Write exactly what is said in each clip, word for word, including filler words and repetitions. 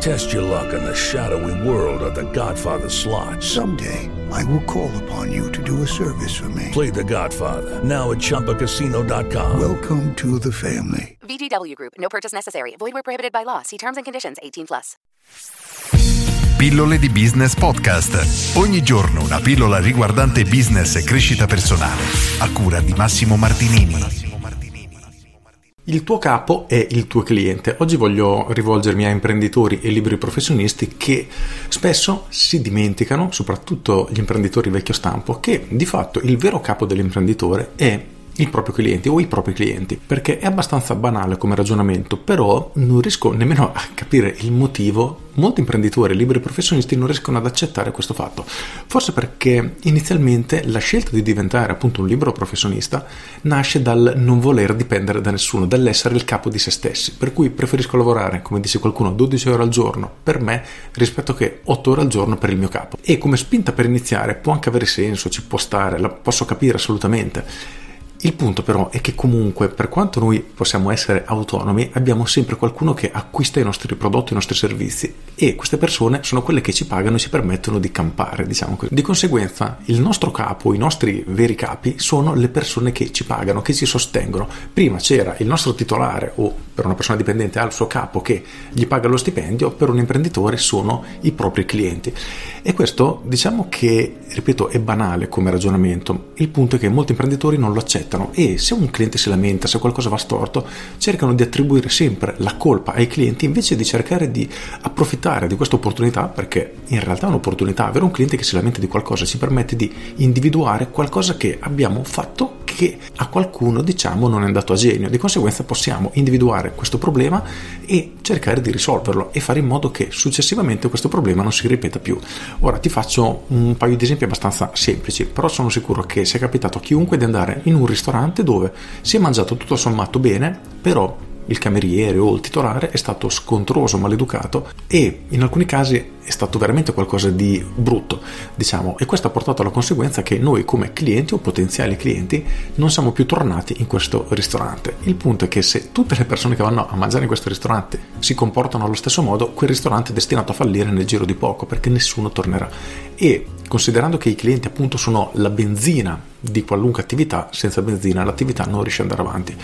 Test your luck in the shadowy world of The Godfather slot. Someday, I will call upon you to do a service for me. Play The Godfather, now at Chumba Casino dot com. Welcome to the family. V G W Group, no purchase necessary. Void where prohibited by law. See terms and conditions eighteen plus. Pillole di Business Podcast. Ogni giorno una pillola riguardante business e crescita personale. A cura di Massimo Martinini. Il tuo capo è il tuo cliente. Oggi voglio rivolgermi a imprenditori e liberi professionisti che spesso si dimenticano, soprattutto gli imprenditori vecchio stampo, che di fatto il vero capo dell'imprenditore è il proprio cliente o i propri clienti, perché è abbastanza banale come ragionamento, però non riesco nemmeno a capire il motivo. Molti imprenditori e liberi professionisti non riescono ad accettare questo fatto, forse perché inizialmente la scelta di diventare appunto un libero professionista nasce dal non voler dipendere da nessuno, dall'essere il capo di se stessi, per cui preferisco lavorare, come dice qualcuno, dodici ore al giorno per me rispetto che otto ore al giorno per il mio capo. E come spinta per iniziare può anche avere senso, ci può stare, la posso capire assolutamente. Il punto però è che comunque, per quanto noi possiamo essere autonomi, abbiamo sempre qualcuno che acquista i nostri prodotti, i nostri servizi, e queste persone sono quelle che ci pagano e ci permettono di campare, diciamo così. Di conseguenza il nostro capo, i nostri veri capi sono le persone che ci pagano, che ci sostengono. Prima c'era il nostro titolare, o per una persona dipendente ha il suo capo che gli paga lo stipendio, per un imprenditore sono i propri clienti. E questo, diciamo che, ripeto, è banale come ragionamento. Il punto è che molti imprenditori non lo accettano. E se un cliente si lamenta, se qualcosa va storto, cercano di attribuire sempre la colpa ai clienti invece di cercare di approfittare di questa opportunità, perché in realtà è un'opportunità. Avere un cliente che si lamenta di qualcosa ci permette di individuare qualcosa che abbiamo fatto che a qualcuno, diciamo, non è andato a genio. Di conseguenza possiamo individuare questo problema e cercare di risolverlo e fare in modo che successivamente questo problema non si ripeta più. Ora ti faccio un paio di esempi abbastanza semplici, però sono sicuro che sia capitato a chiunque di andare in un ristorante dove si è mangiato tutto sommato bene, però il cameriere o il titolare è stato scontroso, maleducato, e in alcuni casi è stato veramente qualcosa di brutto, diciamo, e questo ha portato alla conseguenza che noi come clienti o potenziali clienti non siamo più tornati in questo ristorante. Il punto è che se tutte le persone che vanno a mangiare in questo ristorante si comportano allo stesso modo, quel ristorante è destinato a fallire nel giro di poco, perché nessuno tornerà. E considerando che i clienti appunto sono la benzina di qualunque attività, senza benzina l'attività non riesce ad andare avanti,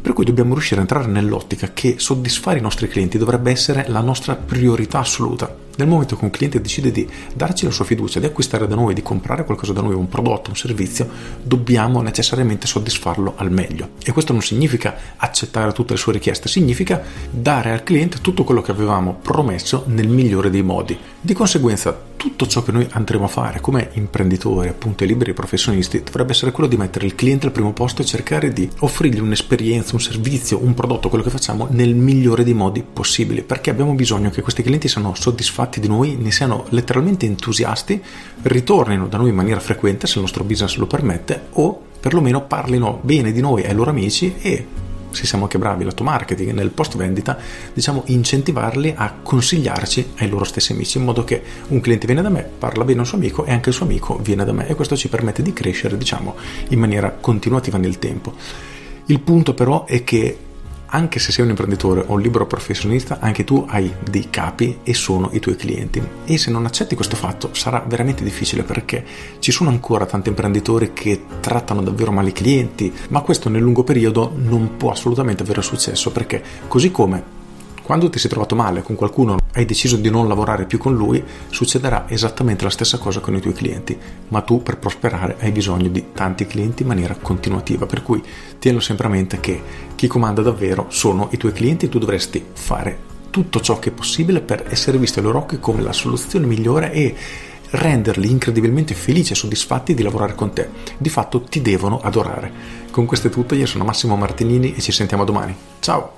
per cui dobbiamo riuscire a entrare nell'ottica che soddisfare i nostri clienti dovrebbe essere la nostra priorità assoluta. Nel momento che un cliente decide di darci la sua fiducia, di acquistare da noi, di comprare qualcosa da noi, un prodotto, un servizio, dobbiamo necessariamente soddisfarlo al meglio. E questo non significa accettare tutte le sue richieste, significa dare al cliente tutto quello che avevamo promesso nel migliore dei modi. Di conseguenza tutto ciò che noi andremo a fare come imprenditori, appunto, e liberi professionisti, dovrebbe essere quello di mettere il cliente al primo posto e cercare di offrirgli un'esperienza, un servizio, un prodotto, quello che facciamo, nel migliore dei modi possibili, perché abbiamo bisogno che questi clienti siano soddisfatti di noi, ne siano letteralmente entusiasti, ritornino da noi in maniera frequente se il nostro business lo permette, o perlomeno parlino bene di noi ai loro amici e, se siamo anche bravi lato marketing, nel post vendita, diciamo, incentivarli a consigliarci ai loro stessi amici, in modo che un cliente viene da me, parla bene a un suo amico e anche il suo amico viene da me, e questo ci permette di crescere, diciamo, in maniera continuativa nel tempo. Il punto però è che anche se sei un imprenditore o un libero professionista, anche tu hai dei capi e sono i tuoi clienti, e se non accetti questo fatto sarà veramente difficile, perché ci sono ancora tanti imprenditori che trattano davvero male i clienti, ma questo nel lungo periodo non può assolutamente avere successo, perché così come quando ti sei trovato male con qualcuno, hai deciso di non lavorare più con lui, succederà esattamente la stessa cosa con i tuoi clienti, ma tu per prosperare hai bisogno di tanti clienti in maniera continuativa, per cui tienilo sempre a mente che chi comanda davvero sono i tuoi clienti, e tu dovresti fare tutto ciò che è possibile per essere visto ai loro occhi come la soluzione migliore e renderli incredibilmente felici e soddisfatti di lavorare con te. Di fatto ti devono adorare. Con questo è tutto, io sono Massimo Martinini e ci sentiamo domani. Ciao!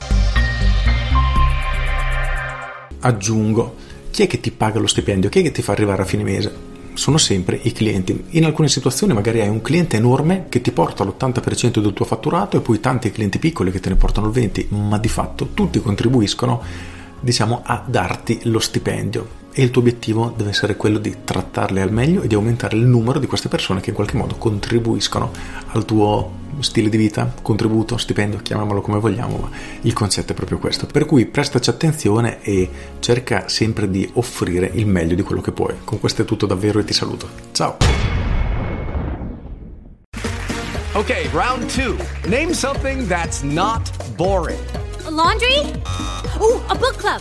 Aggiungo, chi è che ti paga lo stipendio? Chi è che ti fa arrivare a fine mese? sono sempre i clienti. In alcune situazioni magari hai un cliente enorme che ti porta l'ottanta per cento del tuo fatturato e poi tanti clienti piccoli che te ne portano il venti per cento, ma di fatto tutti contribuiscono, diciamo, a darti lo stipendio, e il tuo obiettivo deve essere quello di trattarli al meglio e di aumentare il numero di queste persone che in qualche modo contribuiscono al tuo stile di vita, contributo, stipendio, chiamiamolo come vogliamo, ma il concetto è proprio questo. Per cui prestaci attenzione e cerca sempre di offrire il meglio di quello che puoi. Con questo è tutto davvero e ti saluto. Ciao! Ok, round two. Name something that's not boring. A laundry? Oh, a book club!